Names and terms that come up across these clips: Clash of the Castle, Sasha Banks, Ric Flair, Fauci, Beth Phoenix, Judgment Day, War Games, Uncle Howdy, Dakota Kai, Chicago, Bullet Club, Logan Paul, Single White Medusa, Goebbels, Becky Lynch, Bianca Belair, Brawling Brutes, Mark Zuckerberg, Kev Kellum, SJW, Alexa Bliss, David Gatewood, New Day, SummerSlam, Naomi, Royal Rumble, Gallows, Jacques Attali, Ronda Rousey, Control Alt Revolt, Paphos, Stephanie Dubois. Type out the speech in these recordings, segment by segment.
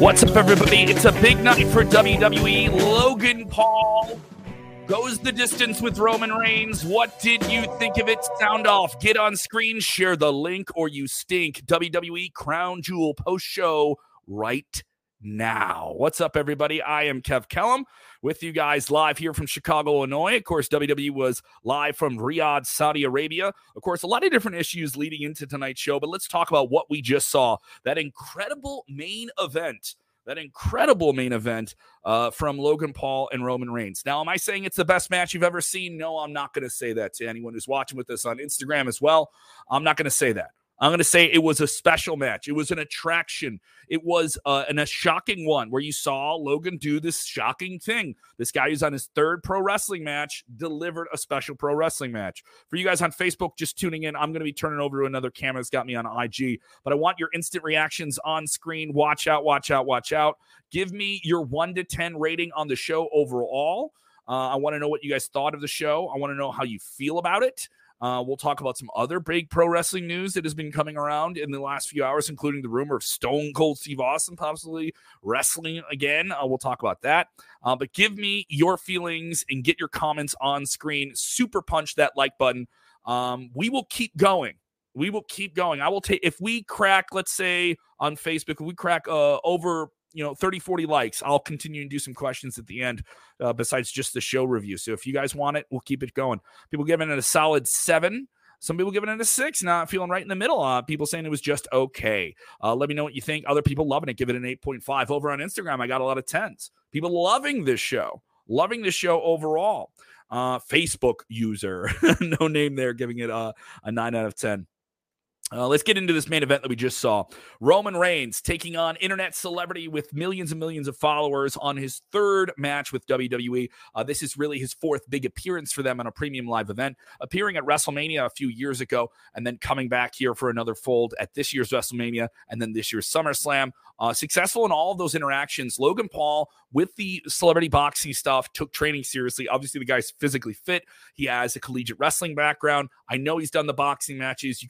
What's up, everybody? It's a big night for WWE. Logan Paul goes the distance with Roman Reigns. What did you think of it? Sound off. Get on screen. Share the link or you stink. WWE Crown Jewel post-show right now. What's up, everybody? I am Kev Kellum with you guys live here from Chicago, Illinois. Of course, WWE was live from Riyadh, Saudi Arabia. Of course, a lot of different issues leading into tonight's show, but let's talk about what we just saw. That incredible main event from Logan Paul and Roman Reigns. Now, am I saying it's the best match you've ever seen? No, I'm not going to say that to anyone who's watching with us on Instagram as well. I'm not going to say that. I'm going to say it was a special match. It was an attraction. It was a shocking one where you saw Logan do this shocking thing. This guy who's on his third pro wrestling match delivered a special pro wrestling match. For you guys on Facebook just tuning in, I'm going to be turning over to another camera that's got me on IG. But I want your instant reactions on screen. Watch out, watch out, watch out. Give me your 1 to 10 rating on the show overall. I want to know what you guys thought of the show. I want to know how you feel about it. We'll talk about some other big pro wrestling news that has been coming around in the last few hours, including the rumor of Stone Cold Steve Austin possibly wrestling again. We'll talk about that. But give me your feelings and get your comments on screen. Super punch that like button. We will keep going. We will keep going. I will take, if we crack, let's say on Facebook, if we crack over 30, 40 likes, I'll continue and do some questions at the end besides just the show review. So if you guys want it, we'll keep it going. People giving it a solid 7. Some people giving it a 6, not feeling right in the middle. People saying it was just okay. Let me know what you think. Other people loving it. Give it an 8.5. Over on Instagram, I got a lot of 10s. People loving this show. Loving the show overall. Facebook user, no name there, giving it a 9 out of 10. Let's get into this main event that we just saw. Roman Reigns taking on internet celebrity with millions and millions of followers on his third match with WWE. This is really his fourth big appearance for them on a premium live event, appearing at WrestleMania a few years ago and then coming back here for another fold at this year's WrestleMania and then this year's SummerSlam. Successful in all of those interactions. Logan Paul, with the celebrity boxing stuff, took training seriously. Obviously, the guy's physically fit. He has a collegiate wrestling background. I know he's done the boxing matches.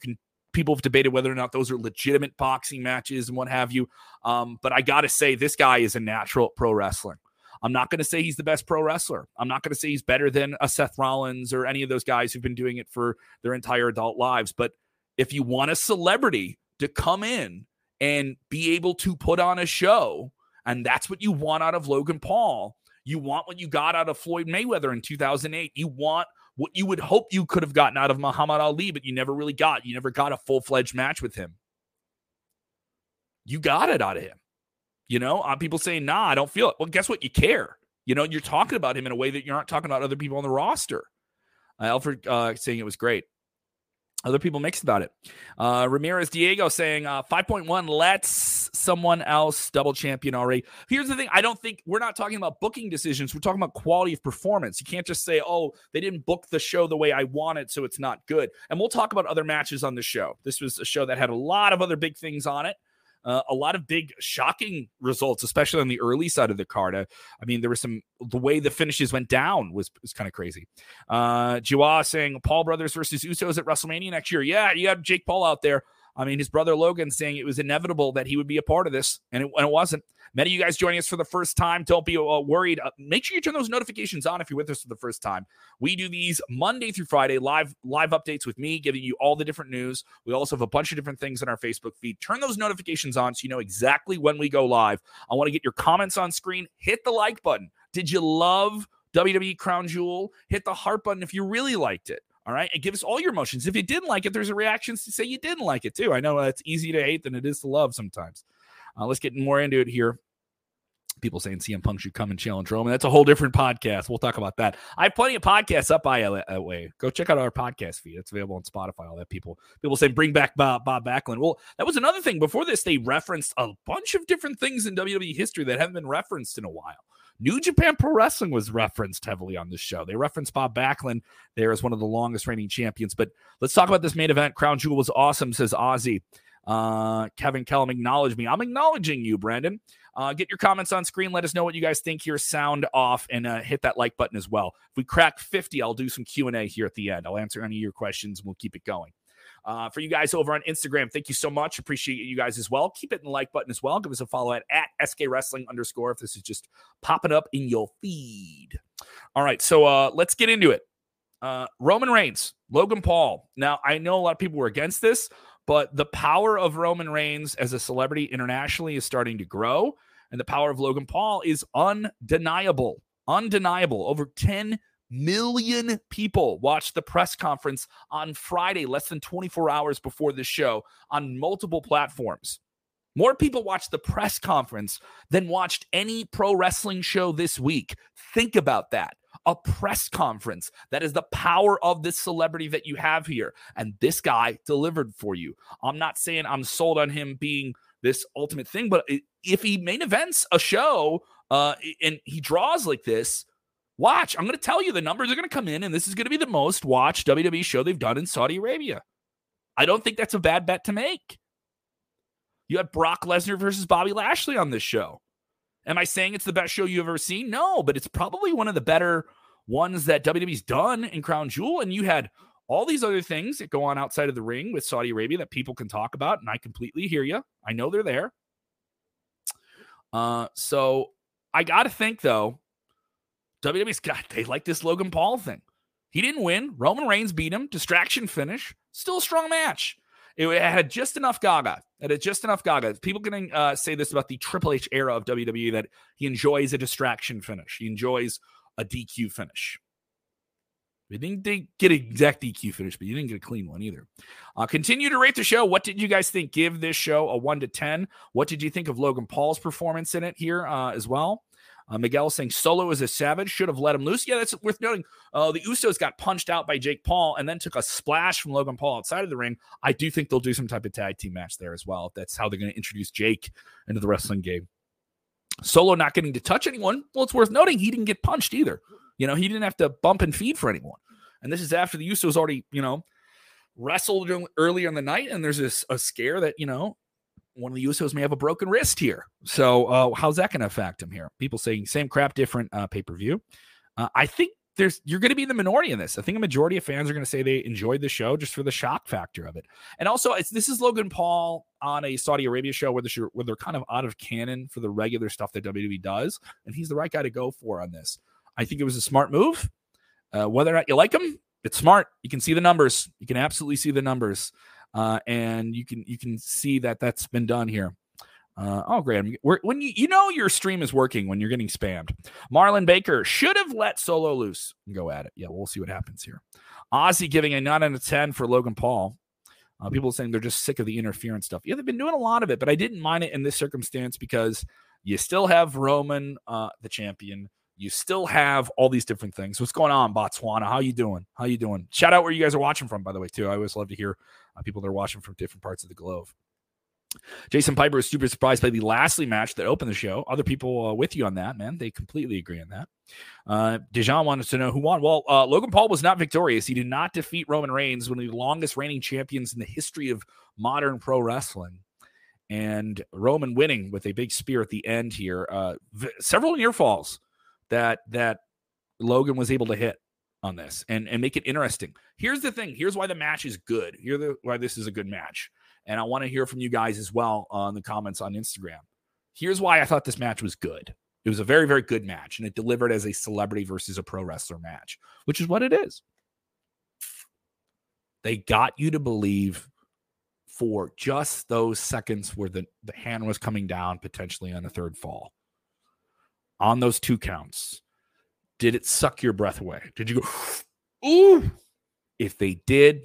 People have debated whether or not those are legitimate boxing matches and what have you. But I got to say, this guy is a natural pro wrestler. I'm not going to say he's the best pro wrestler. I'm not going to say he's better than a Seth Rollins or any of those guys who've been doing it for their entire adult lives. But if you want a celebrity to come in and be able to put on a show, and that's what you want out of Logan Paul, you want what you got out of Floyd Mayweather in 2008. You want what you would hope you could have gotten out of Muhammad Ali, but you never really got. You never got a full-fledged match with him. You got it out of him. People saying, nah, I don't feel it. Well, guess what? You care. You're talking about him in a way that you aren't talking about other people on the roster. Alfred saying it was great. Other people mixed about it. Ramirez Diego saying 5.1 lets someone else double champion already. Here's the thing. We're not talking about booking decisions. We're talking about quality of performance. You can't just say, oh, they didn't book the show the way I wanted, so it's not good. And we'll talk about other matches on the show. This was a show that had a lot of other big things on it. A lot of big shocking results, especially on the early side of the card. There was the way the finishes went down was kind of crazy. Jiwa saying Paul brothers versus Usos at WrestleMania next year. Yeah, you have Jake Paul out there. His brother Logan saying it was inevitable that he would be a part of this, and it wasn't. Many of you guys joining us for the first time, don't be worried. Make sure you turn those notifications on if you're with us for the first time. We do these Monday through Friday, live updates with me, giving you all the different news. We also have a bunch of different things in our Facebook feed. Turn those notifications on so you know exactly when we go live. I want to get your comments on screen. Hit the like button. Did you love WWE Crown Jewel? Hit the heart button if you really liked it. All right. And give us all your emotions. If you didn't like it, there's a reactions to say you didn't like it too. I know it's easy to hate than it is to love sometimes. Let's get more into it here. People saying CM Punk should come and challenge Roman. That's a whole different podcast. We'll talk about that. I have plenty of podcasts up by that way. Go check out our podcast feed. It's available on Spotify. All that people saying bring back Bob Backlund. Well, that was another thing. Before this, they referenced a bunch of different things in WWE history that haven't been referenced in a while. New Japan Pro Wrestling was referenced heavily on this show. They referenced Bob Backlund there as one of the longest reigning champions. But let's talk about this main event. Crown Jewel was awesome, says Ozzy. Kevin Kellum, acknowledge me. I'm acknowledging you, Brandon. Get your comments on screen. Let us know what you guys think here. Sound off and hit that like button as well. If we crack 50, I'll do some Q&A here at the end. I'll answer any of your questions and we'll keep it going. For you guys over on Instagram, thank you so much. Appreciate you guys as well. Keep it in the like button as well. Give us a follow at @SKWrestling_ if this is just popping up in your feed. All right, so let's get into it. Roman Reigns, Logan Paul. Now, I know a lot of people were against this, but the power of Roman Reigns as a celebrity internationally is starting to grow, and the power of Logan Paul is undeniable. Undeniable. Over 10 million people watched the press conference on Friday, less than 24 hours before this show, on multiple platforms. More people watched the press conference than watched any pro wrestling show this week. Think about that. A press conference. That is the power of this celebrity that you have here. And this guy delivered for you. I'm not saying I'm sold on him being this ultimate thing, but if he main events a show and he draws like this, watch. I'm going to tell you the numbers are going to come in, and this is going to be the most watched WWE show they've done in Saudi Arabia. I don't think that's a bad bet to make. You had Brock Lesnar versus Bobby Lashley on this show. Am I saying it's the best show you've ever seen? No, but it's probably one of the better ones that WWE's done in Crown Jewel. And you had all these other things that go on outside of the ring with Saudi Arabia that people can talk about, and I completely hear you. I know they're there. So I got to think, though, WWE's got, they like this Logan Paul thing. He didn't win. Roman Reigns beat him. Distraction finish. Still a strong match. It had just enough gaga. It had just enough gaga. People can say this about the Triple H era of WWE, that he enjoys a distraction finish. He enjoys a DQ finish. We didn't get an exact DQ finish, but you didn't get a clean one either. Continue to rate the show. What did you guys think? Give this show a 1 to 10. What did you think of Logan Paul's performance in it here as well? Miguel saying Solo is a savage. Should have let him loose. Yeah, that's worth noting. The Usos got punched out by Jake Paul and then took a splash from Logan Paul outside of the ring. I do think they'll do some type of tag team match there as well. That's how they're going to introduce Jake into the wrestling game. Solo not getting to touch anyone. Well, it's worth noting he didn't get punched either. You know, he didn't have to bump and feed for anyone. And this is after the Usos already, you know, wrestled earlier in the night. And there's this a scare that, you know, one of the Usos may have a broken wrist here. So how's that going to affect him here? People saying same crap, different pay-per-view. I think you're going to be the minority in this. I think a majority of fans are going to say they enjoyed the show just for the shock factor of it. And also, this is Logan Paul on a Saudi Arabia show where they're kind of out of canon for the regular stuff that WWE does. And he's the right guy to go for on this. I think it was a smart move. Whether or not you like him, it's smart. You can see the numbers. You can absolutely see the numbers. And you can see that that's been done here. Oh, Graham, when you know your stream is working when you're getting spammed. Marlon Baker should have let Solo loose and go at it. Yeah, we'll see what happens here. Ozzy giving a 9 out of 10 for Logan Paul. People saying they're just sick of the interference stuff. Yeah, they've been doing a lot of it, but I didn't mind it in this circumstance because you still have Roman, the champion. You still have all these different things. What's going on, Botswana? How you doing? Shout out where you guys are watching from, by the way, too. I always love to hear people that are watching from different parts of the globe. Jason Piper is super surprised by the Lashley match that opened the show. Other people with you on that, man. They completely agree on that. Dijon wanted to know who won. Well, Logan Paul was not victorious. He did not defeat Roman Reigns, one of the longest reigning champions in the history of modern pro wrestling. And Roman winning with a big spear at the end here. Several near falls that Logan was able to hit on this and make it interesting. Here's the thing. Here's why the match is good. Here's why this is a good match. And I want to hear from you guys as well on the comments on Instagram. Here's why I thought this match was good. It was a very, very good match, and it delivered as a celebrity versus a pro wrestler match, which is what it is. They got you to believe for just those seconds where the hand was coming down potentially on the third fall. On those two counts, did it suck your breath away? Did you go, ooh? If they did,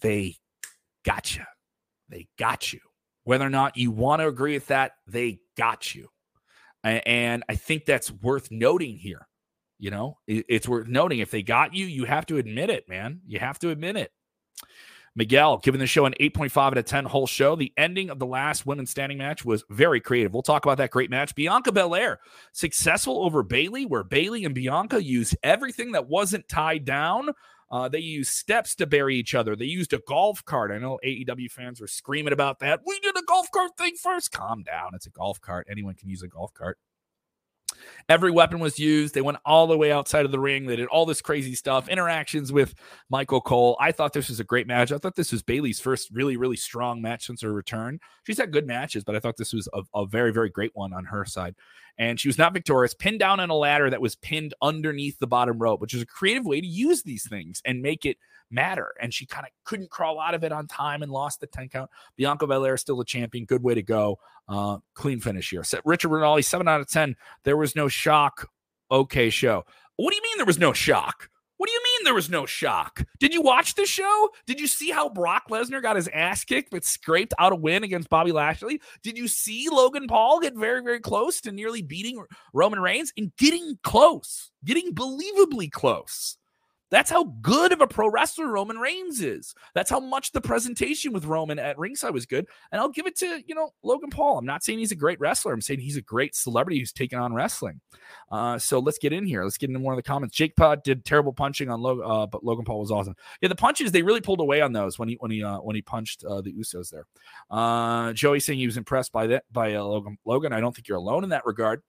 they got you. They got you. Whether or not you want to agree with that, they got you. And I think that's worth noting here. You know, it's worth noting. If they got you, you have to admit it, man. You have to admit it. Miguel, giving the show an 8.5 out of 10 whole show. The ending of the last women's standing match was very creative. We'll talk about that great match. Bianca Belair, successful over Bayley, where Bayley and Bianca used everything that wasn't tied down. They used steps to bury each other. They used a golf cart. I know AEW fans were screaming about that. We did a golf cart thing first. Calm down. It's a golf cart. Anyone can use a golf cart. Every weapon was used. They went all the way outside of the ring. They did all this crazy stuff. Interactions with Michael Cole. I thought this was a great match. I thought this was Bayley's first really, really strong match since her return. She's had good matches, but I thought this was a very, very great one on her side. And she was not victorious, pinned down on a ladder that was pinned underneath the bottom rope, which is a creative way to use these things and make it matter. And she kind of couldn't crawl out of it on time and lost the 10 count. Bianca Belair still the champion. Good way to go. Clean finish here. Richard Rinaldi, 7 out of 10. There was no shock. Okay, show. What do you mean there was no shock? What do you mean there was no shock? Did you watch the show? Did you see how Brock Lesnar got his ass kicked but scraped out a win against Bobby Lashley? Did you see Logan Paul get very, very close to nearly beating Roman Reigns and getting close, getting believably close? That's how good of a pro wrestler Roman Reigns is. That's how much the presentation with Roman at ringside was good. And I'll give it to, you know, Logan Paul. I'm not saying he's a great wrestler. I'm saying he's a great celebrity who's taken on wrestling. So let's get in here. Let's get into more of the comments. Jake Paul did terrible punching on Logan, but Logan Paul was awesome. Yeah, the punches, they really pulled away on those when he punched the Usos there. Joey saying he was impressed by that, by Logan. I don't think you're alone in that regard.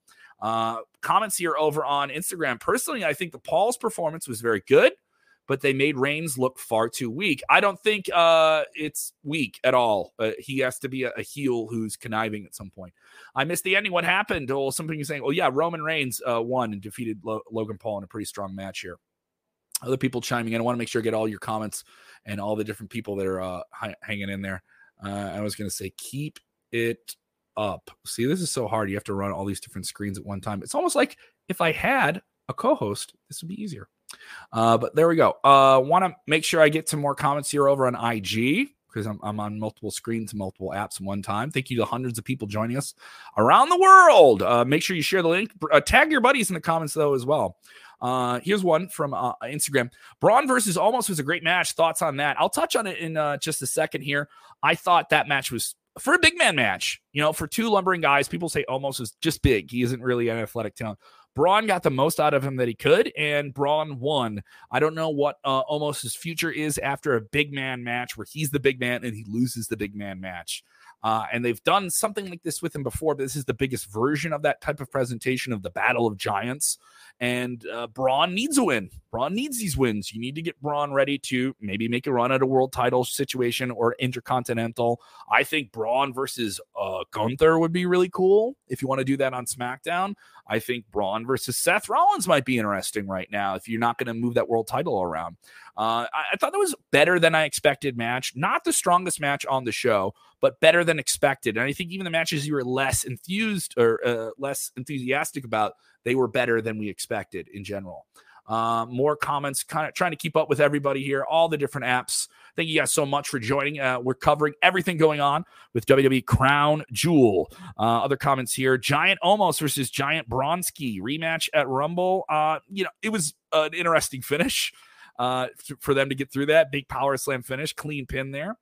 Comments here over on Instagram. Personally, I think the Paul's performance was very good, but they made Reigns look far too weak. I don't think it's weak at all. He has to be a heel who's conniving at some point. I missed the ending. What happened? Oh, something you're saying. Oh, yeah, Roman Reigns won and defeated Logan Paul in a pretty strong match here. Other people chiming in. I want to make sure I get all your comments and all the different people that are hanging in there. I was going to say keep it up. See, this is so hard. You have to run all these different screens at one time. It's almost like if I had a co-host, this would be easier. But there we go. Want to make sure I get some more comments here over on IG because I'm on multiple screens, multiple apps at one time. Thank you to hundreds of people joining us around the world. Make sure you share the link. Tag your buddies in the comments though as well. Here's one from Instagram. Braun versus Omos was a great match. Thoughts on that? I'll touch on it in just a second here. I thought that match was, for a big man match, you know, for two lumbering guys, people say Omos is just big. He isn't really an athletic talent. Braun got the most out of him that he could, and Braun won. I don't know what Omos' future is after a big man match where he's the big man and he loses the big man match. And they've done something like this with him before, but this is the biggest version of that type of presentation of the Battle of Giants. And Braun needs a win. Braun needs these wins. You need to get Braun ready to maybe make a run at a world title situation or intercontinental. I think Braun versus Gunther would be really cool if you want to do that on SmackDown. I think Braun versus Seth Rollins might be interesting right now if you're not going to move that world title around. I thought that was better than I expected match. Not the strongest match on the show, but better than expected. And I think even the matches you were less enthused or less enthusiastic about, they were better than we expected in general. More comments, kind of trying to keep up with everybody here, all the different apps. Thank you guys so much for joining. We're covering everything going on with WWE Crown Jewel. Other comments here. Giant Omos versus Giant Bronski rematch at Rumble. You know, it was an interesting finish for them to get through that. Big power slam finish, clean pin there.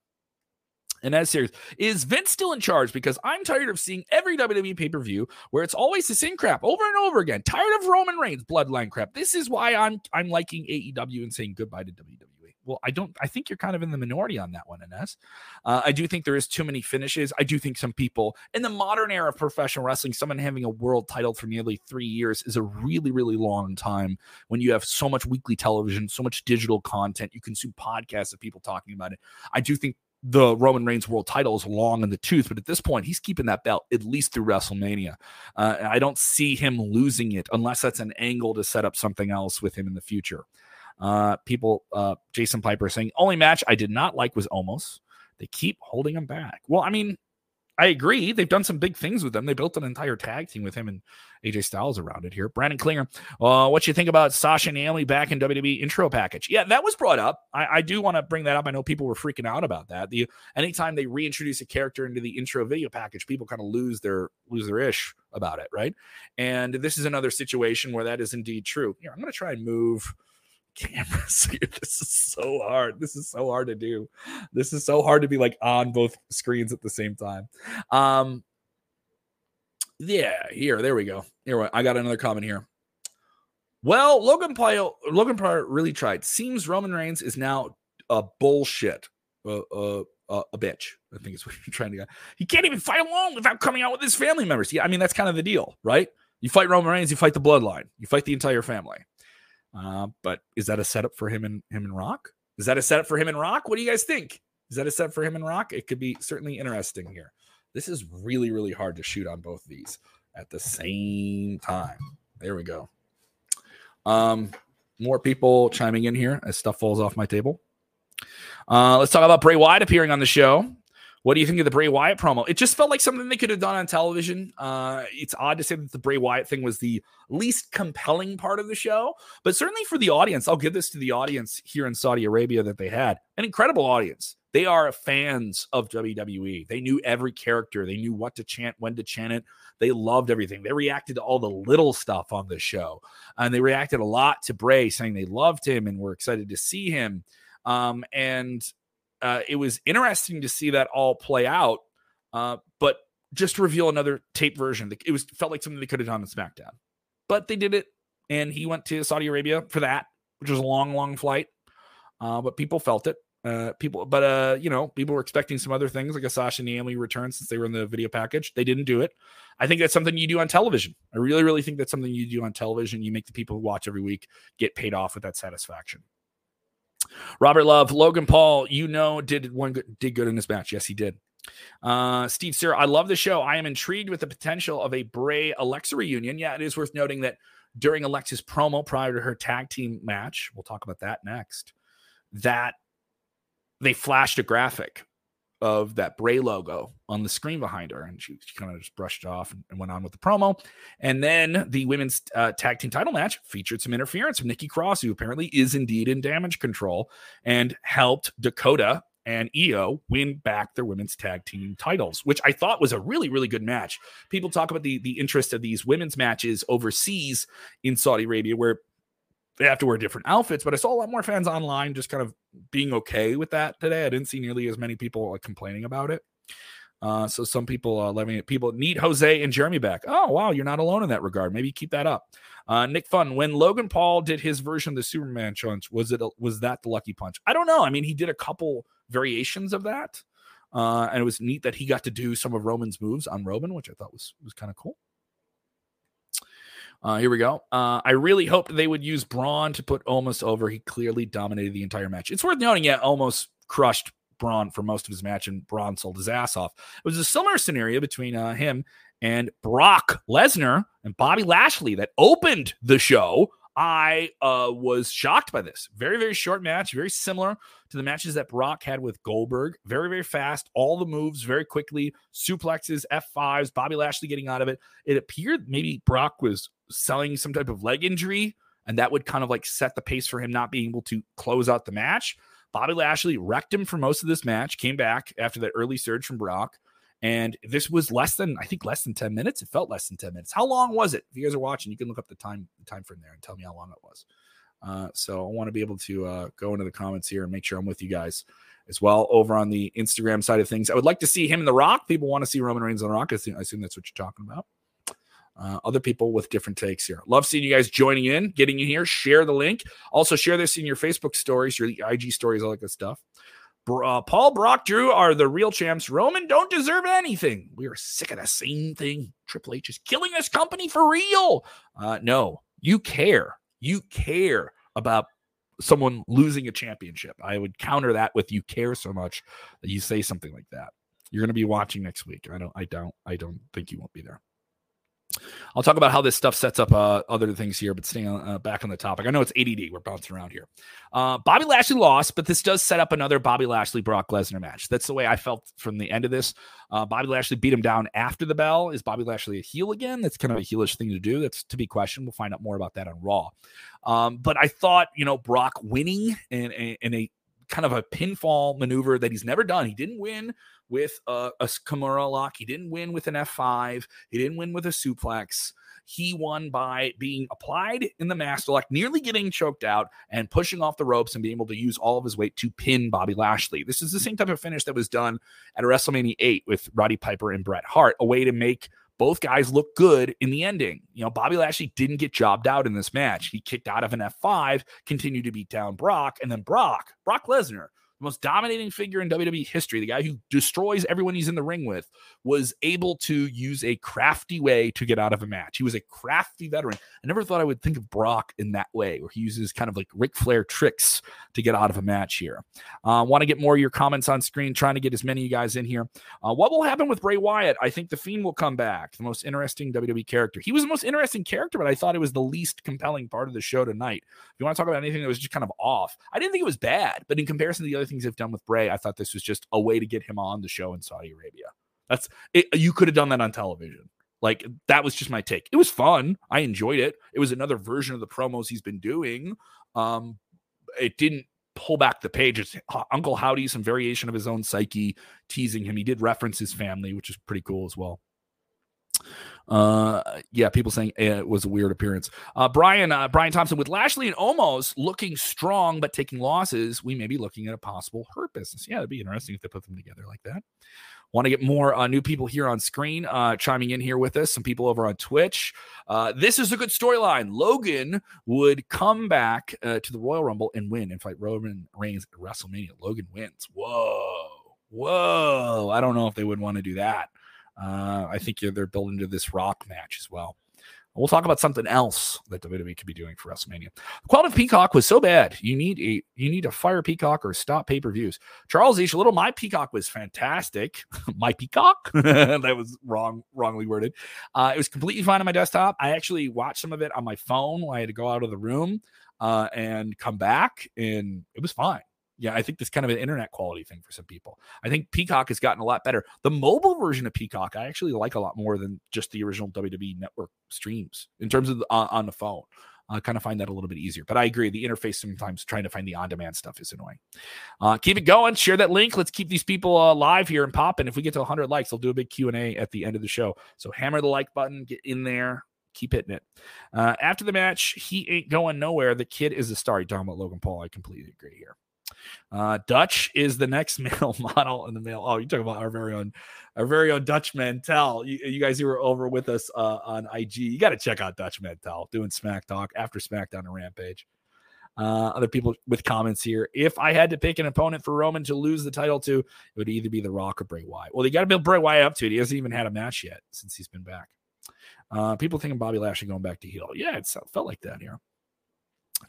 And that's serious. Is Vince still in charge? Because I'm tired of seeing every WWE pay-per-view where it's always the same crap over and over again. Tired of Roman Reigns, bloodline crap. This is why I'm liking AEW and saying goodbye to WWE. Well, I think you're kind of in the minority on that one, Ines. I do think there is too many finishes. I do think some people in the modern era of professional wrestling, someone having a world title for nearly 3 years is a really, really long time when you have so much weekly television, so much digital content. You consume podcasts of people talking about it. I do think the Roman Reigns world title is long in the tooth, but at this point, he's keeping that belt at least through WrestleMania. I don't see him losing it unless that's an angle to set up something else with him in the future. Jason Piper saying, only match I did not like was Omos. They keep holding him back. Well, I mean, I agree. They've done some big things with them. They built an entire tag team with him and AJ Styles around it here. Brandon Klinger, what you think about Sasha and Naomi back in WWE intro package? Yeah, that was brought up. I do want to bring that up. I know people were freaking out about that. Anytime they reintroduce a character into the intro video package, people kind of lose their ish about it, right? And this is another situation where that is indeed true. Here, I'm going to try and move cameras here. This is so hard. This is so hard to do. This is so hard to be like on both screens at the same time. Yeah, here, there we go. Here, I got another comment here. Well, Logan Paul really tried. Seems Roman Reigns is now a bullshit. A bitch, I think is what you're trying to get. He can't even fight alone without coming out with his family members. Yeah, I mean, that's kind of the deal, right? You fight Roman Reigns, you fight the bloodline. You fight the entire family. But is that a setup for him and Rock? Is that a setup for him and Rock? What do you guys think? Is that a setup for him and Rock? It could be certainly interesting here. This is really, really hard to shoot on both of these at the same time. There we go. More people chiming in here as stuff falls off my table. Let's talk about Bray Wyatt appearing on the show. What do you think of the Bray Wyatt promo? It just felt like something they could have done on television. It's odd to say that the Bray Wyatt thing was the least compelling part of the show, but certainly for the audience, I'll give this to the audience here in Saudi Arabia that they had an incredible audience. They are fans of WWE. They knew every character. They knew what to chant, when to chant it. They loved everything. They reacted to all the little stuff on the show, and they reacted a lot to Bray, saying they loved him and were excited to see him. It was interesting to see that all play out, but just to reveal another tape version. It felt like something they could have done on SmackDown, but they did it, and he went to Saudi Arabia for that, which was a long, long flight, but people felt it. People were expecting some other things, like a Sasha and Naomi return since they were in the video package. They didn't do it. I think that's something you do on television. I really, really think that's something you do on television. You make the people who watch every week get paid off with that satisfaction. Robert Love, Logan Paul, did good in this match. Yes, he did. Steve Sir, I love the show. I am intrigued with the potential of a Bray Alexa reunion. Yeah, it is worth noting that during Alexa's promo prior to her tag team match, we'll talk about that next, that they flashed a graphic of that Bray logo on the screen behind her, and she kind of just brushed it off and went on with the promo. And then the women's tag team title match featured some interference from Nikki Cross, who apparently is indeed in damage control, and helped Dakota and Io win back their women's tag team titles, which I thought was a really, really good match. People talk about the interest of these women's matches overseas in Saudi Arabia, where they have to wear different outfits, but I saw a lot more fans online just kind of being okay with that today. I didn't see nearly as many people complaining about it. So some people people need Jose and Jeremy back. Oh, wow, you're not alone in that regard. Maybe keep that up. Nick Fun, when Logan Paul did his version of the Superman punch, was that the lucky punch? I don't know. I mean, he did a couple variations of that, and it was neat that he got to do some of Roman's moves on Roman, which I thought was kind of cool. Here we go. I really hoped they would use Braun to put Omos over. He clearly dominated the entire match. It's worth noting, yeah, Omos crushed Braun for most of his match, and Braun sold his ass off. It was a similar scenario between him and Brock Lesnar and Bobby Lashley that opened the show. I was shocked by this. Very, very short match, very similar to the matches that Brock had with Goldberg. Very, very fast. All the moves very quickly. Suplexes, F5s, Bobby Lashley getting out of it. It appeared maybe Brock was selling some type of leg injury, and that would kind of like set the pace for him not being able to close out the match. Bobby Lashley wrecked him for most of this match, came back after that early surge from Brock, and this was less than 10 minutes. It felt less than 10 minutes. How long was it? If you guys are watching, you can look up the time frame there and tell me how long it was. So I want to be able to go into the comments here and make sure I'm with you guys as well over on the Instagram side of things. I would like to see him in The Rock. People want to see Roman Reigns on The Rock. I assume that's what you're talking about. Other people with different takes here. Love seeing you guys joining in, getting in here. Share the link. Also share this in your Facebook stories, your IG stories, all that good stuff. Paul, Brock, Drew are the real champs. Roman don't deserve anything. We are sick of the same thing. Triple H is killing this company for real. No, you care. You care about someone losing a championship. I would counter that with you care so much that you say something like that. You're going to be watching next week. I don't think you won't be there. I'll talk about how this stuff sets up other things here, but staying back on the topic. I know it's ADD. We're bouncing around here. Bobby Lashley lost, but this does set up another Bobby Lashley-Brock Lesnar match. That's the way I felt from the end of this. Bobby Lashley beat him down after the bell. Is Bobby Lashley a heel again? That's kind of a heelish thing to do. That's to be questioned. We'll find out more about that on Raw. But I thought, Brock winning in a kind of a pinfall maneuver that he's never done. He didn't win with a Kimura lock. He didn't win with an F5. He didn't win with a suplex. He won by being applied in the master lock, nearly getting choked out and pushing off the ropes and being able to use all of his weight to pin Bobby Lashley. This is the same type of finish that was done at WrestleMania 8 with Roddy Piper and Bret Hart, a way to make both guys look good in the ending. Bobby Lashley didn't get jobbed out in this match. He kicked out of an F5, continued to beat down Brock, and then Brock Lesnar, the most dominating figure in WWE history, the guy who destroys everyone he's in the ring with, was able to use a crafty way to get out of a match. He was a crafty veteran. I never thought I would think of Brock in that way, where he uses kind of like Ric Flair tricks to get out of a match here. Want to get more of your comments on screen, trying to get as many of you guys in here. What will happen with Bray Wyatt? I think The Fiend will come back, the most interesting WWE character. He was the most interesting character, but I thought it was the least compelling part of the show tonight. If you want to talk about anything that was just kind of off, I didn't think it was bad, but in comparison to the other things they've done with Bray, I thought this was just a way to get him on the show in Saudi Arabia. That's it. You could have done that on television. Like, that was just my take. It was fun. I enjoyed it. It was another version of the promos he's been doing. It didn't pull back the page. It's Uncle Howdy, some variation of his own psyche, teasing him. He did reference his family, which is pretty cool as well. Yeah, people saying it was a weird appearance. Brian Thompson, with Lashley and Omos looking strong but taking losses, we may be looking at a possible Hurt Business. Yeah, it'd be interesting if they put them together like that. Want to get more new people here on screen chiming in here with us, some people over on Twitch. This is a good storyline. Logan would come back to the Royal Rumble and win and fight Roman Reigns at WrestleMania. Logan wins. Whoa. I don't know if they would want to do that. I think they're building to this Rock match as well. We'll talk about something else that WWE could be doing for WrestleMania. The quality of Peacock was so bad. You need to fire Peacock or stop pay-per-views. Charles H. Little, my Peacock was fantastic. My Peacock? That was wrongly worded. It was completely fine on my desktop. I actually watched some of it on my phone when I had to go out of the room and come back, and it was fine. Yeah, I think that's kind of an internet quality thing for some people. I think Peacock has gotten a lot better. The mobile version of Peacock, I actually like a lot more than just the original WWE network streams in terms of on the phone. I kind of find that a little bit easier. But I agree, the interface sometimes trying to find the on-demand stuff is annoying. Keep it going. Share that link. Let's keep these people live here and popping. If we get to 100 likes, I'll do a big Q&A at the end of the show. So hammer the like button. Get in there. Keep hitting it. After the match, he ain't going nowhere. The kid is a star. You're talking about Logan Paul. I completely agree here. Dutch is the next male model in the male. Oh, you're talking about our very own Dutch Mantel. You guys who were over with us on IG, you got to check out Dutch Mantel doing Smack Talk after SmackDown and Rampage. Other people with comments here. If I had to pick an opponent for Roman to lose the title to, it would either be The Rock or Bray Wyatt. Well, they got to build Bray Wyatt up to it. He hasn't even had a match yet since he's been back. People thinking Bobby Lashley going back to heel. Yeah, it felt like that here.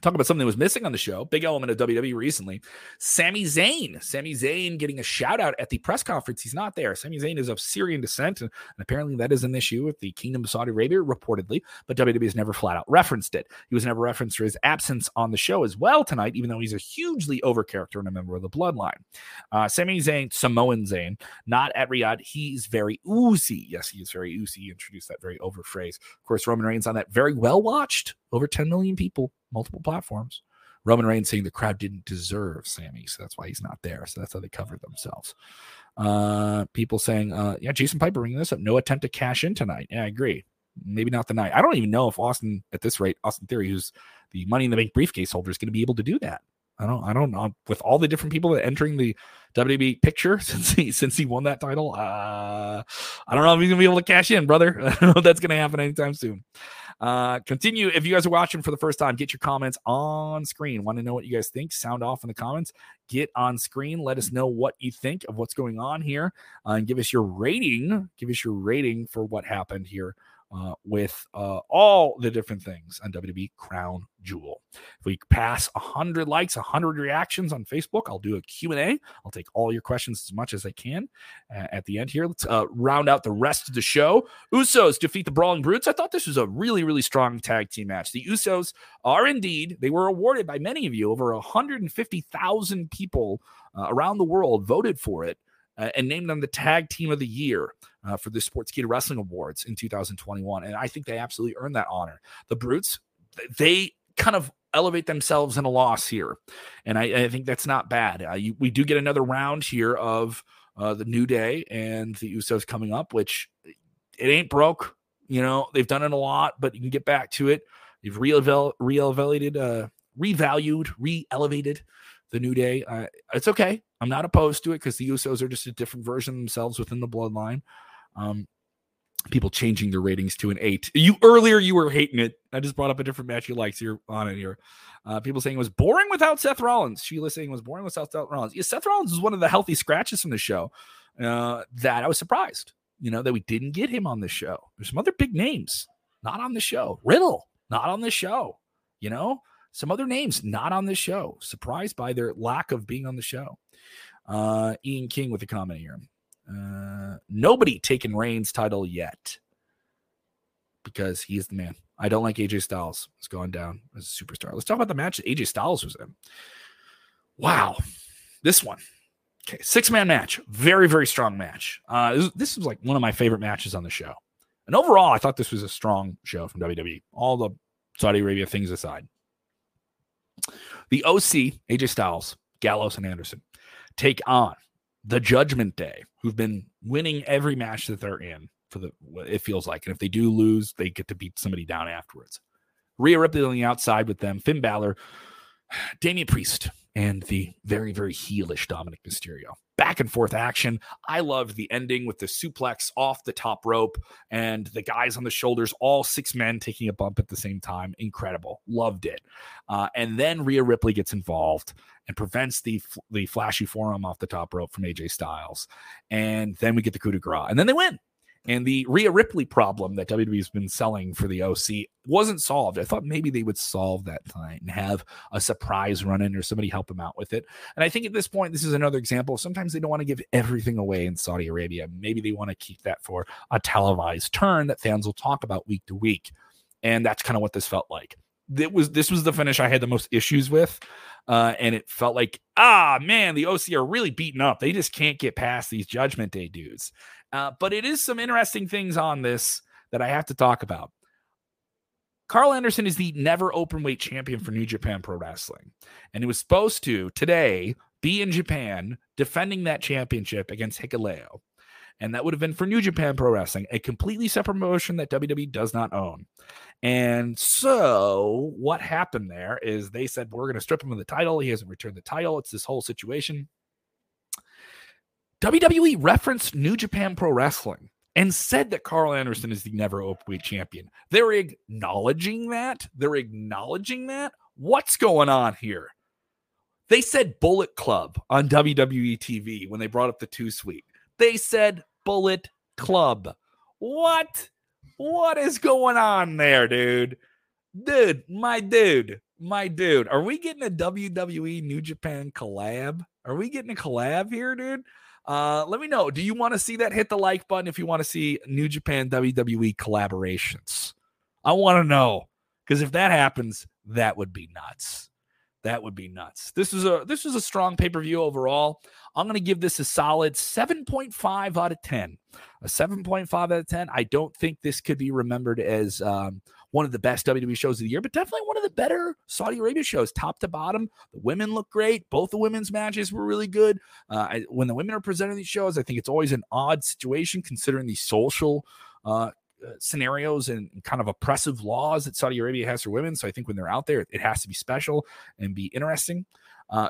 Talk about something that was missing on the show. Big element of WWE recently. Sami Zayn. Sami Zayn getting a shout out at the press conference. He's not there. Sami Zayn is of Syrian descent, and apparently that is an issue with the Kingdom of Saudi Arabia, reportedly, but WWE has never flat out referenced it. He was never referenced for his absence on the show as well tonight, even though he's a hugely over character and a member of the bloodline. Sami Zayn, Samoan Zayn, not at Riyadh. He's very oozy. Yes, he is very oozy. He introduced that very over phrase. Of course, Roman Reigns on that very well watched. Over 10 million people, multiple platforms. Roman Reigns saying the crowd didn't deserve Sammy, so that's why he's not there. So that's how they covered themselves. People saying, yeah, Jason Piper bringing this up. No attempt to cash in tonight. Yeah, I agree. Maybe not the night. I don't even know if Austin, at this rate, Austin Theory, who's the Money in the Bank briefcase holder, is going to be able to do that. I don't know. With all the different people that are entering the WWE picture since he won that title, I don't know if he's going to be able to cash in, brother. I don't know if that's going to happen anytime soon. Continue. If you guys are watching for the first time, get your comments on screen. Want to know what you guys think? Sound off in the comments. Get on screen. Let us know what you think of what's going on here, and give us your rating. Give us your rating for what happened here. With all the different things on WWE Crown Jewel. If we pass 100 likes, 100 reactions on Facebook, I'll do a Q&A. I'll take all your questions as much as I can at the end here. Let's round out the rest of the show. Usos defeat the Brawling Brutes. I thought this was a really, really strong tag team match. The Usos are indeed, they were awarded by many of you, over 150,000 people around the world voted for it. And named them the Tag Team of the Year for the Sports Kid Wrestling Awards in 2021. And I think they absolutely earned that honor. The Brutes, they kind of elevate themselves in a loss here. And I think that's not bad. We do get another round here of the New Day and the Usos coming up, which it ain't broke. You know, they've done it a lot, but you can get back to it. They've re-elevated the New Day. It's okay. I'm not opposed to it because the Usos are just a different version of themselves within the bloodline. people changing their ratings to an 8. Earlier you were hating it. I just brought up a different match you liked. So you're on it here. People saying it was boring without Seth Rollins. Sheila saying it was boring without Seth Rollins. Yeah, Seth Rollins was one of the healthy scratches from the show that I was surprised, that we didn't get him on the show. There's some other big names not on the show. Riddle, not on the show. Some other names not on the show. Surprised by their lack of being on the show. Ian King with a comment here. Nobody taking Reigns' title yet because he is the man. I don't like AJ Styles. It's going down as a superstar. Let's talk about the match that AJ Styles was in. Wow. This one. Okay. 6-man match. Very, very strong match. This was like one of my favorite matches on the show. And overall, I thought this was a strong show from WWE. All the Saudi Arabia things aside. The OC, AJ Styles, Gallows, and Anderson take on the Judgment Day, who've been winning every match that they're in for it feels like. And if they do lose, they get to beat somebody down afterwards. Rhea Ripley on the outside with them, Finn Balor, Damian Priest, and the very, very heelish Dominic Mysterio. Back and forth action. I loved the ending with the suplex off the top rope and the guys on the shoulders, all 6 men taking a bump at the same time. Incredible. Loved it. And then Rhea Ripley gets involved and prevents the flashy forearm off the top rope from AJ Styles. And then we get the coup de grace. And then they win. And the Rhea Ripley problem that WWE's been selling for the OC wasn't solved. I thought maybe they would solve that tonight and have a surprise run-in or somebody help them out with it. And I think at this point, this is another example. Sometimes they don't want to give everything away in Saudi Arabia. Maybe they want to keep that for a televised turn that fans will talk about week to week. And that's kind of what this felt like. This was the finish I had the most issues with. And it felt like, man, the OC are really beaten up. They just can't get past these Judgment Day dudes. But it is some interesting things on this that I have to talk about. Carl Anderson is the NEVER Openweight Champion for New Japan Pro Wrestling. And he was supposed to, today, be in Japan defending that championship against Hikuleo. And that would have been for New Japan Pro Wrestling, a completely separate promotion that WWE does not own. And so what happened there is they said, we're going to strip him of the title. He hasn't returned the title. It's this whole situation. WWE referenced New Japan Pro Wrestling and said that Carl Anderson is the NEVER Openweight Champion. They're acknowledging that. What's going on here? They said Bullet Club on WWE TV when they brought up the 2-Suite. They said Bullet Club. What? What is going on there, dude? Dude, my dude. Are we getting a WWE New Japan collab? Are we getting a collab here, dude? Let me know. Do you want to see that? Hit the like button if you want to see New Japan WWE collaborations. I want to know, because if that happens, that would be nuts. This was a strong pay-per-view overall. I'm going to give this a solid 7.5 out of 10. A 7.5 out of 10. I don't think this could be remembered as one of the best WWE shows of the year, but definitely one of the better Saudi Arabia shows, top to bottom. The women look great. Both the women's matches were really good. When the women are presented these shows, I think it's always an odd situation considering the social scenarios and kind of oppressive laws that Saudi Arabia has for women. So I think when they're out there, it has to be special and be interesting.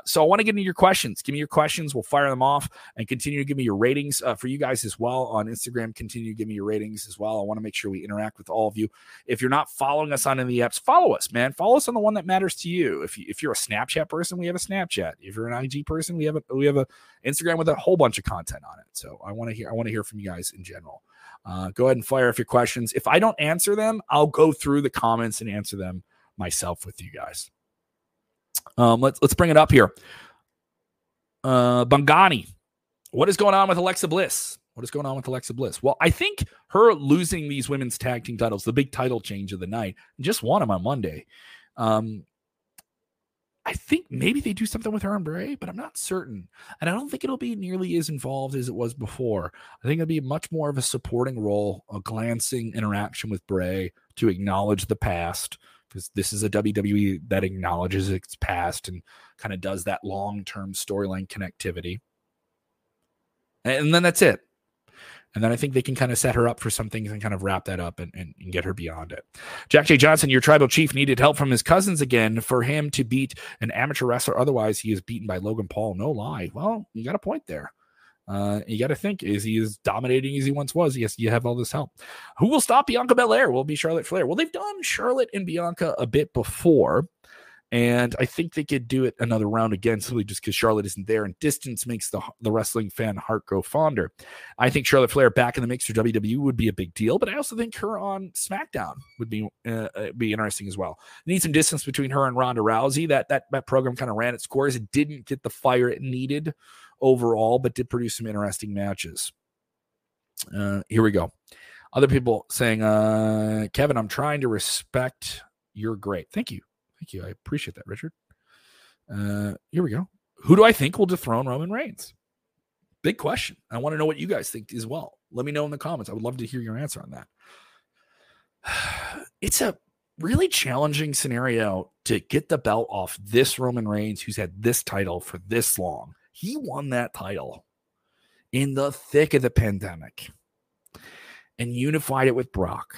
So I want to get into your questions. Give me your questions. We'll fire them off and continue to give me your ratings for you guys as well on Instagram. Continue to give me your ratings as well. I want to make sure we interact with all of you. If you're not following us on any of the apps, follow us, man. Follow us on the one that matters to you. If you're a Snapchat person, we have a Snapchat. If you're an IG person, we have a Instagram with a whole bunch of content on it. So I want to hear from you guys in general. Go ahead and fire off your questions. If I don't answer them, I'll go through the comments and answer them myself with you guys. Let's bring it up here. Bangani, what is going on with Alexa Bliss? Well, I think her losing these women's tag team titles, the big title change of the night, just won them on Monday. I think maybe they do something with her and Bray, but I'm not certain. And I don't think it'll be nearly as involved as it was before. I think it'll be much more of a supporting role, a glancing interaction with Bray to acknowledge the past, because this is a WWE that acknowledges its past and kind of does that long-term storyline connectivity. And then that's it. And then I think they can kind of set her up for some things and kind of wrap that up and get her beyond it. Jack J. Johnson, your tribal chief needed help from his cousins again for him to beat an amateur wrestler. Otherwise, he is beaten by Logan Paul. No lie. Well, you got a point there. You got to think, is he as dominating as he once was? Yes, you have all this help. Who will stop Bianca Belair? Will it be Charlotte Flair? Well, they've done Charlotte and Bianca a bit before, and I think they could do it another round again, simply just because Charlotte isn't there, and distance makes the wrestling fan heart go fonder. I think Charlotte Flair back in the mix for WWE would be a big deal, but I also think her on SmackDown would be interesting as well. Need some distance between her and Ronda Rousey. That program kind of ran its course. It didn't get the fire it needed overall, but did produce some interesting matches. Here we go. Other people saying, Kevin, I'm trying to respect your great. Thank you. Thank you. I appreciate that, Richard. Here we go. Who do I think will dethrone Roman Reigns? Big question. I want to know what you guys think as well. Let me know in the comments. I would love to hear your answer on that. It's a really challenging scenario to get the belt off this Roman Reigns, who's had this title for this long. He won that title in the thick of the pandemic and unified it with Brock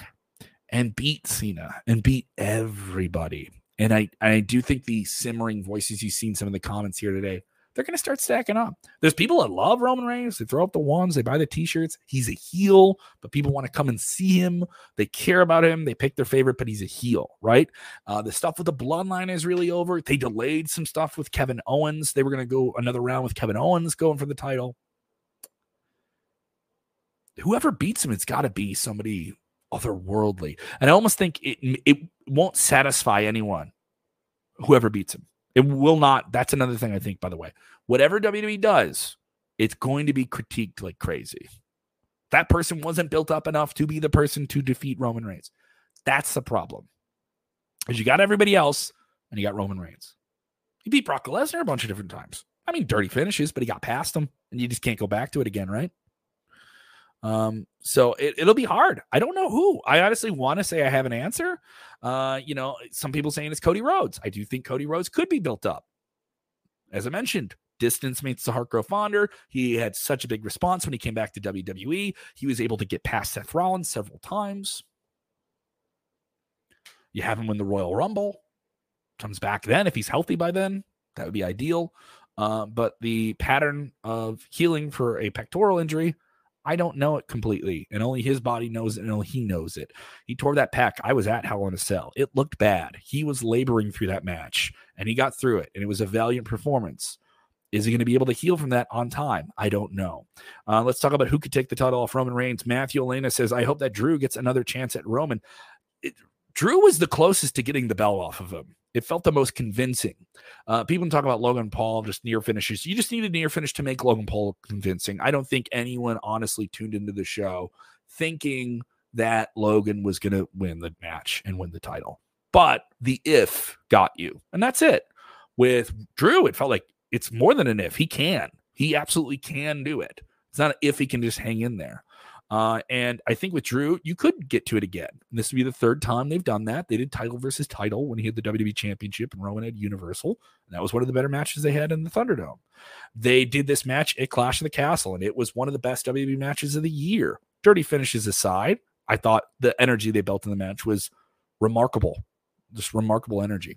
and beat Cena and beat everybody. And I do think the simmering voices you've seen some of the comments here today, they're going to start stacking up. There's people that love Roman Reigns. They throw up the wands. They buy the T-shirts. He's a heel, but people want to come and see him. They care about him. They pick their favorite, but he's a heel, right? The stuff with the bloodline is really over. They delayed some stuff with Kevin Owens. They were going to go another round with Kevin Owens going for the title. Whoever beats him, it's got to be somebody otherworldly. And I almost think it won't satisfy anyone, whoever beats him. It will not. That's another thing I think, by the way. Whatever WWE does, it's going to be critiqued like crazy. That person wasn't built up enough to be the person to defeat Roman Reigns. That's the problem. Because you got everybody else, and you got Roman Reigns. He beat Brock Lesnar a bunch of different times. I mean, dirty finishes, but he got past him, and you just can't go back to it again, right? So it'll be hard. I don't know who. I honestly want to say I have an answer. Some people saying it's Cody Rhodes. I do think Cody Rhodes could be built up. As I mentioned, distance makes the heart grow fonder. He had such a big response when he came back to WWE. He was able to get past Seth Rollins several times. You have him win the Royal Rumble. Comes back then. If he's healthy by then, that would be ideal. But the pattern of healing for a pectoral injury, I don't know it completely, and only his body knows it, and only he knows it. He tore that pack. I was at Hell in a Cell. It looked bad. He was laboring through that match, and he got through it, and it was a valiant performance. Is he going to be able to heal from that on time? I don't know. Let's talk about who could take the title off Roman Reigns. Matthew Elena says, I hope that Drew gets another chance at Roman. Drew was the closest to getting the bell off of him. It felt the most convincing. People talk about Logan Paul, just near finishes. You just need a near finish to make Logan Paul look convincing. I don't think anyone honestly tuned into the show thinking that Logan was going to win the match and win the title. But the if got you. And that's it. With Drew, it felt like it's more than an if. He can. He absolutely can do it. It's not an if he can just hang in there. And I think with Drew, you could get to it again. And this would be the third time they've done that. They did title versus title when he had the WWE Championship and Roman had Universal. And that was one of the better matches they had in the Thunderdome. They did this match at Clash of the Castle, and it was one of the best WWE matches of the year. Dirty finishes aside, I thought the energy they built in the match was remarkable. Just remarkable energy.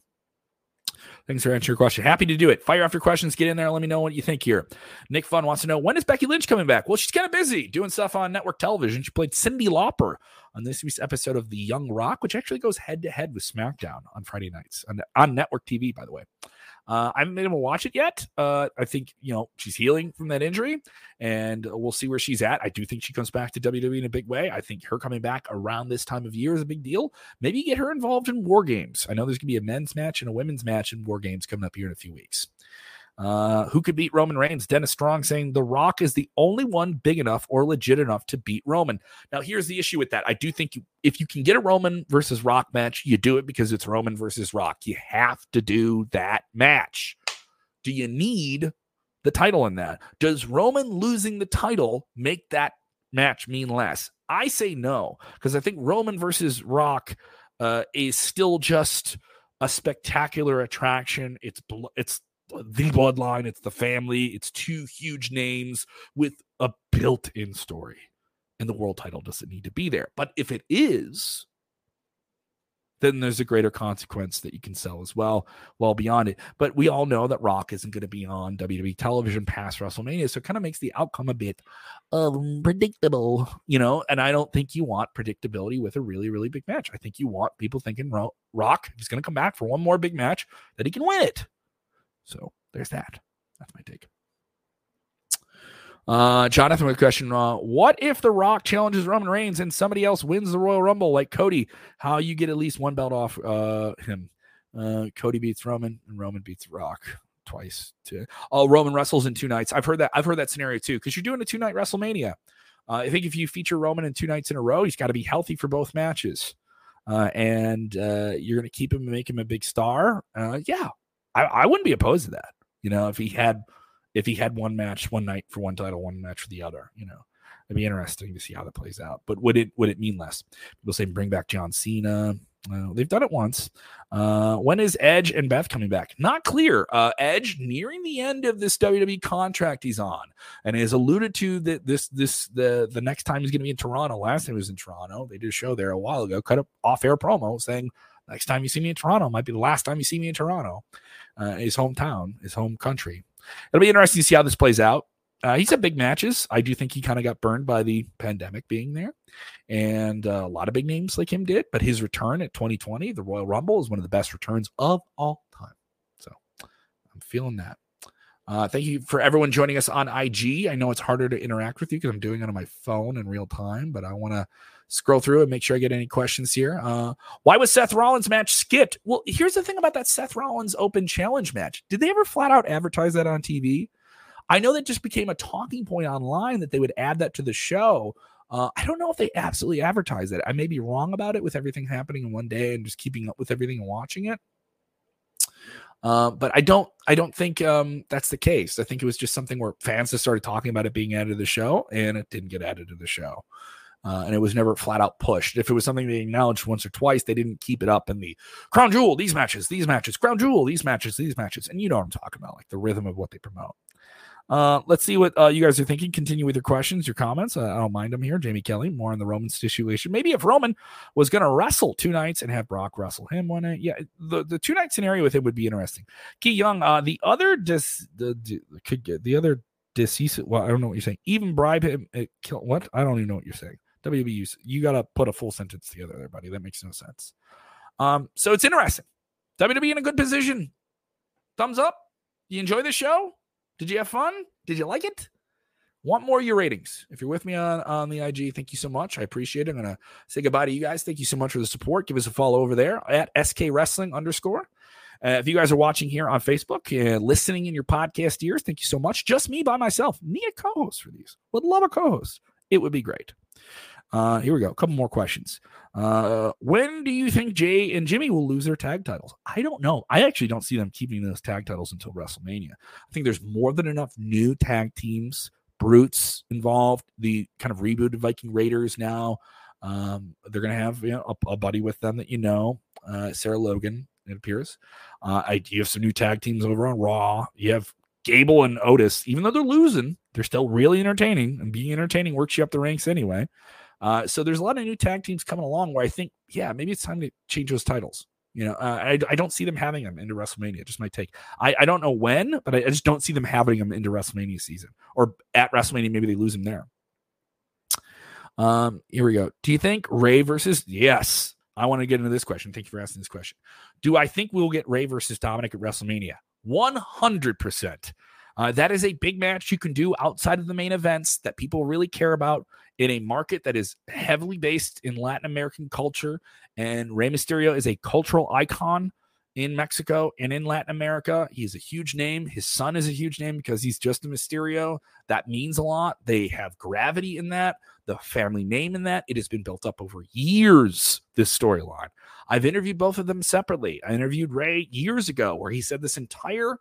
Thanks for answering your question. Happy to do it. Fire off your questions. Get in there. Let me know what you think here. Nick Fun wants to know, when is Becky Lynch coming back? Well, she's kind of busy doing stuff on network television. She played Cyndi Lauper on this week's episode of The Young Rock, which actually goes head-to-head with SmackDown on Friday nights on network TV, by the way. I haven't been able to watch it yet. I think, she's healing from that injury, and we'll see where she's at. I do think she comes back to WWE in a big way. I think her coming back around this time of year is a big deal. Maybe get her involved in War Games. I know there's going to be a men's match and a women's match in War Games coming up here in a few weeks. Who could beat Roman Reigns? Dennis Strong saying The Rock is the only one big enough or legit enough to beat Roman. Now, here's the issue with that. I do think if you can get a Roman versus Rock match, you do it because it's Roman versus Rock. You have to do that match. Do you need the title in that? Does Roman losing the title make that match mean less? I say no, because I think Roman versus Rock is still just a spectacular attraction. It's the bloodline, it's the family, it's two huge names with a built-in story, and the world title doesn't need to be there. But if it is, then there's a greater consequence that you can sell as well, well beyond it. But we all know that Rock isn't going to be on WWE television past WrestleMania, so it kind of makes the outcome a bit predictable, you know, and I don't think you want predictability with a really, really big match. I think you want people thinking Rock is going to come back for one more big match that he can win it. So there's that. That's my take. Jonathan with a question. What if The Rock challenges Roman Reigns and somebody else wins the Royal Rumble, like Cody? How you get at least one belt off him? Cody beats Roman and Roman beats Rock twice. Oh, Roman wrestles in two nights. I've heard that scenario too, because you're doing a two-night WrestleMania. I think if you feature Roman in two nights in a row, he's got to be healthy for both matches. And you're going to keep him and make him a big star. I wouldn't be opposed to that. You know, if he had one match, one night for one title, one match for the other, you know, it'd be interesting to see how that plays out. But would it mean less? People say bring back John Cena. They've done it once. When is Edge and Beth coming back? Not clear. Edge nearing the end of this WWE contract he's on, and has alluded to that the next time he's going to be in Toronto. Last time he was in Toronto, they did a show there a while ago. Cut up off-air promo saying, "Next time you see me in Toronto, might be the last time you see me in Toronto." His hometown, his home country. It'll be interesting to see how this plays out. He's had big matches. I do think he kind of got burned by the pandemic being there. And a lot of big names like him did. But his return at 2020, the Royal Rumble, is one of the best returns of all time. So I'm feeling that. Thank you for everyone joining us on IG. I know it's harder to interact with you because I'm doing it on my phone in real time. But I want to scroll through and make sure I get any questions here. Why was Seth Rollins' match skipped? Well, here's the thing about that Seth Rollins Open Challenge match. Did they ever flat out advertise that on TV? I know that just became a talking point online that they would add that to the show. I don't know if they absolutely advertised it. I may be wrong about it with everything happening in one day and just keeping up with everything and watching it. But I don't think that's the case. I think it was just something where fans just started talking about it being added to the show, and it didn't get added to the show. And it was never flat out pushed. If it was something they acknowledged once or twice, they didn't keep it up in the Crown Jewel, these matches, Crown Jewel, these matches. And you know what I'm talking about, like the rhythm of what they promote. Let's see what you guys are thinking. Continue with your questions, your comments. I don't mind them here. Jamie Kelly, more on the Roman situation. Maybe if Roman was going to wrestle two nights and have Brock wrestle him one night. Yeah, the two-night scenario with him would be interesting. Ki Young, the other deceased, well, I don't know what you're saying. Even bribe him. Kill what? I don't even know what you're saying. WB, you got to put a full sentence together there, buddy. That makes no sense. So it's interesting. WWE in a good position. Thumbs up. You enjoy the show? Did you have fun? Did you like it? Want more of your ratings? If you're with me on the IG, thank you so much. I appreciate it. I'm going to say goodbye to you guys. Thank you so much for the support. Give us a follow over there at SKWrestling_. If you guys are watching here on Facebook and listening in your podcast ears, thank you so much. Just me by myself. Need a co-host for these. Would love a co-host. It would be great. Here we go. A couple more questions. When do you think Jay and Jimmy will lose their tag titles? I don't know. I actually don't see them keeping those tag titles until WrestleMania. I think there's more than enough new tag teams, brutes involved, the kind of rebooted Viking Raiders now. They're going to have a buddy with them that you know, Sarah Logan, it appears. You have some new tag teams over on Raw. You have Gable and Otis. Even though they're losing, they're still really entertaining, and being entertaining works you up the ranks anyway. So there's a lot of new tag teams coming along where I think, yeah, maybe it's time to change those titles. I don't see them having them into WrestleMania. Just my take. I don't know when, but I just don't see them having them into WrestleMania season, or at WrestleMania. Maybe they lose them there. Here we go. Do you think Ray versus, yes, I want to get into this question. Thank you for asking this question. Do I think we'll get Ray versus Dominic at WrestleMania? 100%. That is a big match you can do outside of the main events that people really care about in a market that is heavily based in Latin American culture. And Rey Mysterio is a cultural icon in Mexico and in Latin America. He's a huge name. His son is a huge name because he's just a Mysterio. That means a lot. They have gravity in that, the family name in that. It has been built up over years, this storyline. I've interviewed both of them separately. I interviewed Rey years ago where he said this entire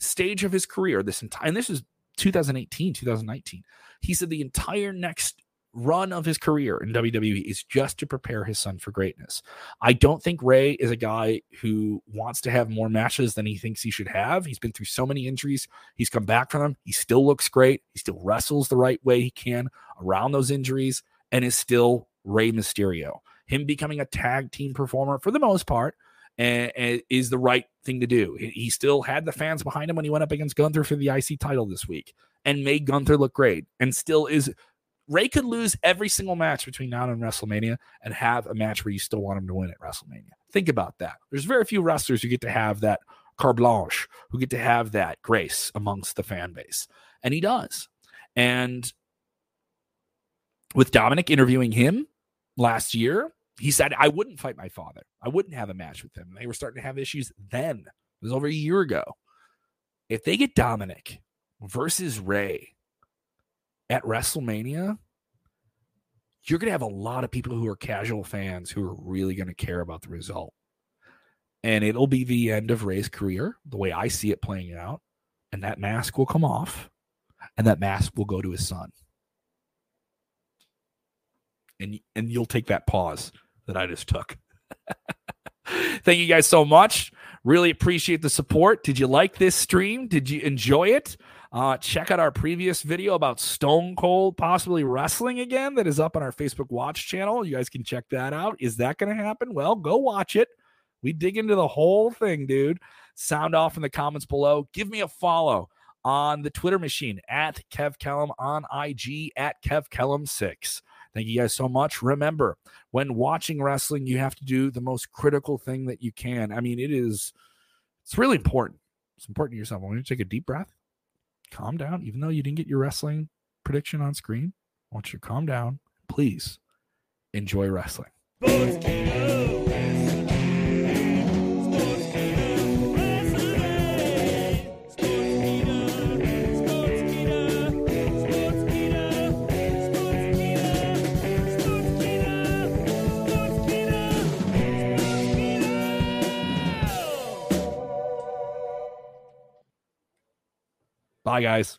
stage of his career, and this is 2018, 2019. He said the entire next run of his career in WWE is just to prepare his son for greatness. I don't think Ray is a guy who wants to have more matches than he thinks he should have. He's been through so many injuries. He's come back from them. He still looks great. He still wrestles the right way he can around those injuries and is still Ray Mysterio. him becoming a tag team performer for the most part is the right thing to do. He still had the fans behind him when he went up against Gunther for the IC title this week and made Gunther look great, and still is. Ray could lose every single match between now and WrestleMania and have a match where you still want him to win at WrestleMania. Think about that. There's very few wrestlers who get to have that carte blanche, who get to have that grace amongst the fan base. And he does. And with Dominic interviewing him last year, he said, I wouldn't fight my father. I wouldn't have a match with him. They were starting to have issues then. It was over a year ago. If they get Dominic versus Ray at WrestleMania, you're going to have a lot of people who are casual fans who are really going to care about the result. And it'll be the end of Ray's career, the way I see it playing out. And that mask will come off, and that mask will go to his son. And you'll take that pause that I just took. Thank you guys so much. Really appreciate the support. Did you like this stream? Did you enjoy it? Check out our previous video about Stone Cold possibly wrestling again that is up on our Facebook Watch channel. You guys can check that out. Is that going to happen? Well, go watch it. We dig into the whole thing, dude. Sound off in the comments below. Give me a follow on the Twitter machine at Kev Kellum, on IG at Kev Kellum6. Thank you guys so much. Remember, when watching wrestling, you have to do the most critical thing that you can. I mean, it's really important. It's important to yourself. I want you to take a deep breath. Calm down. Even though you didn't get your wrestling prediction on screen, I want you to calm down. Please enjoy wrestling. Bye, guys.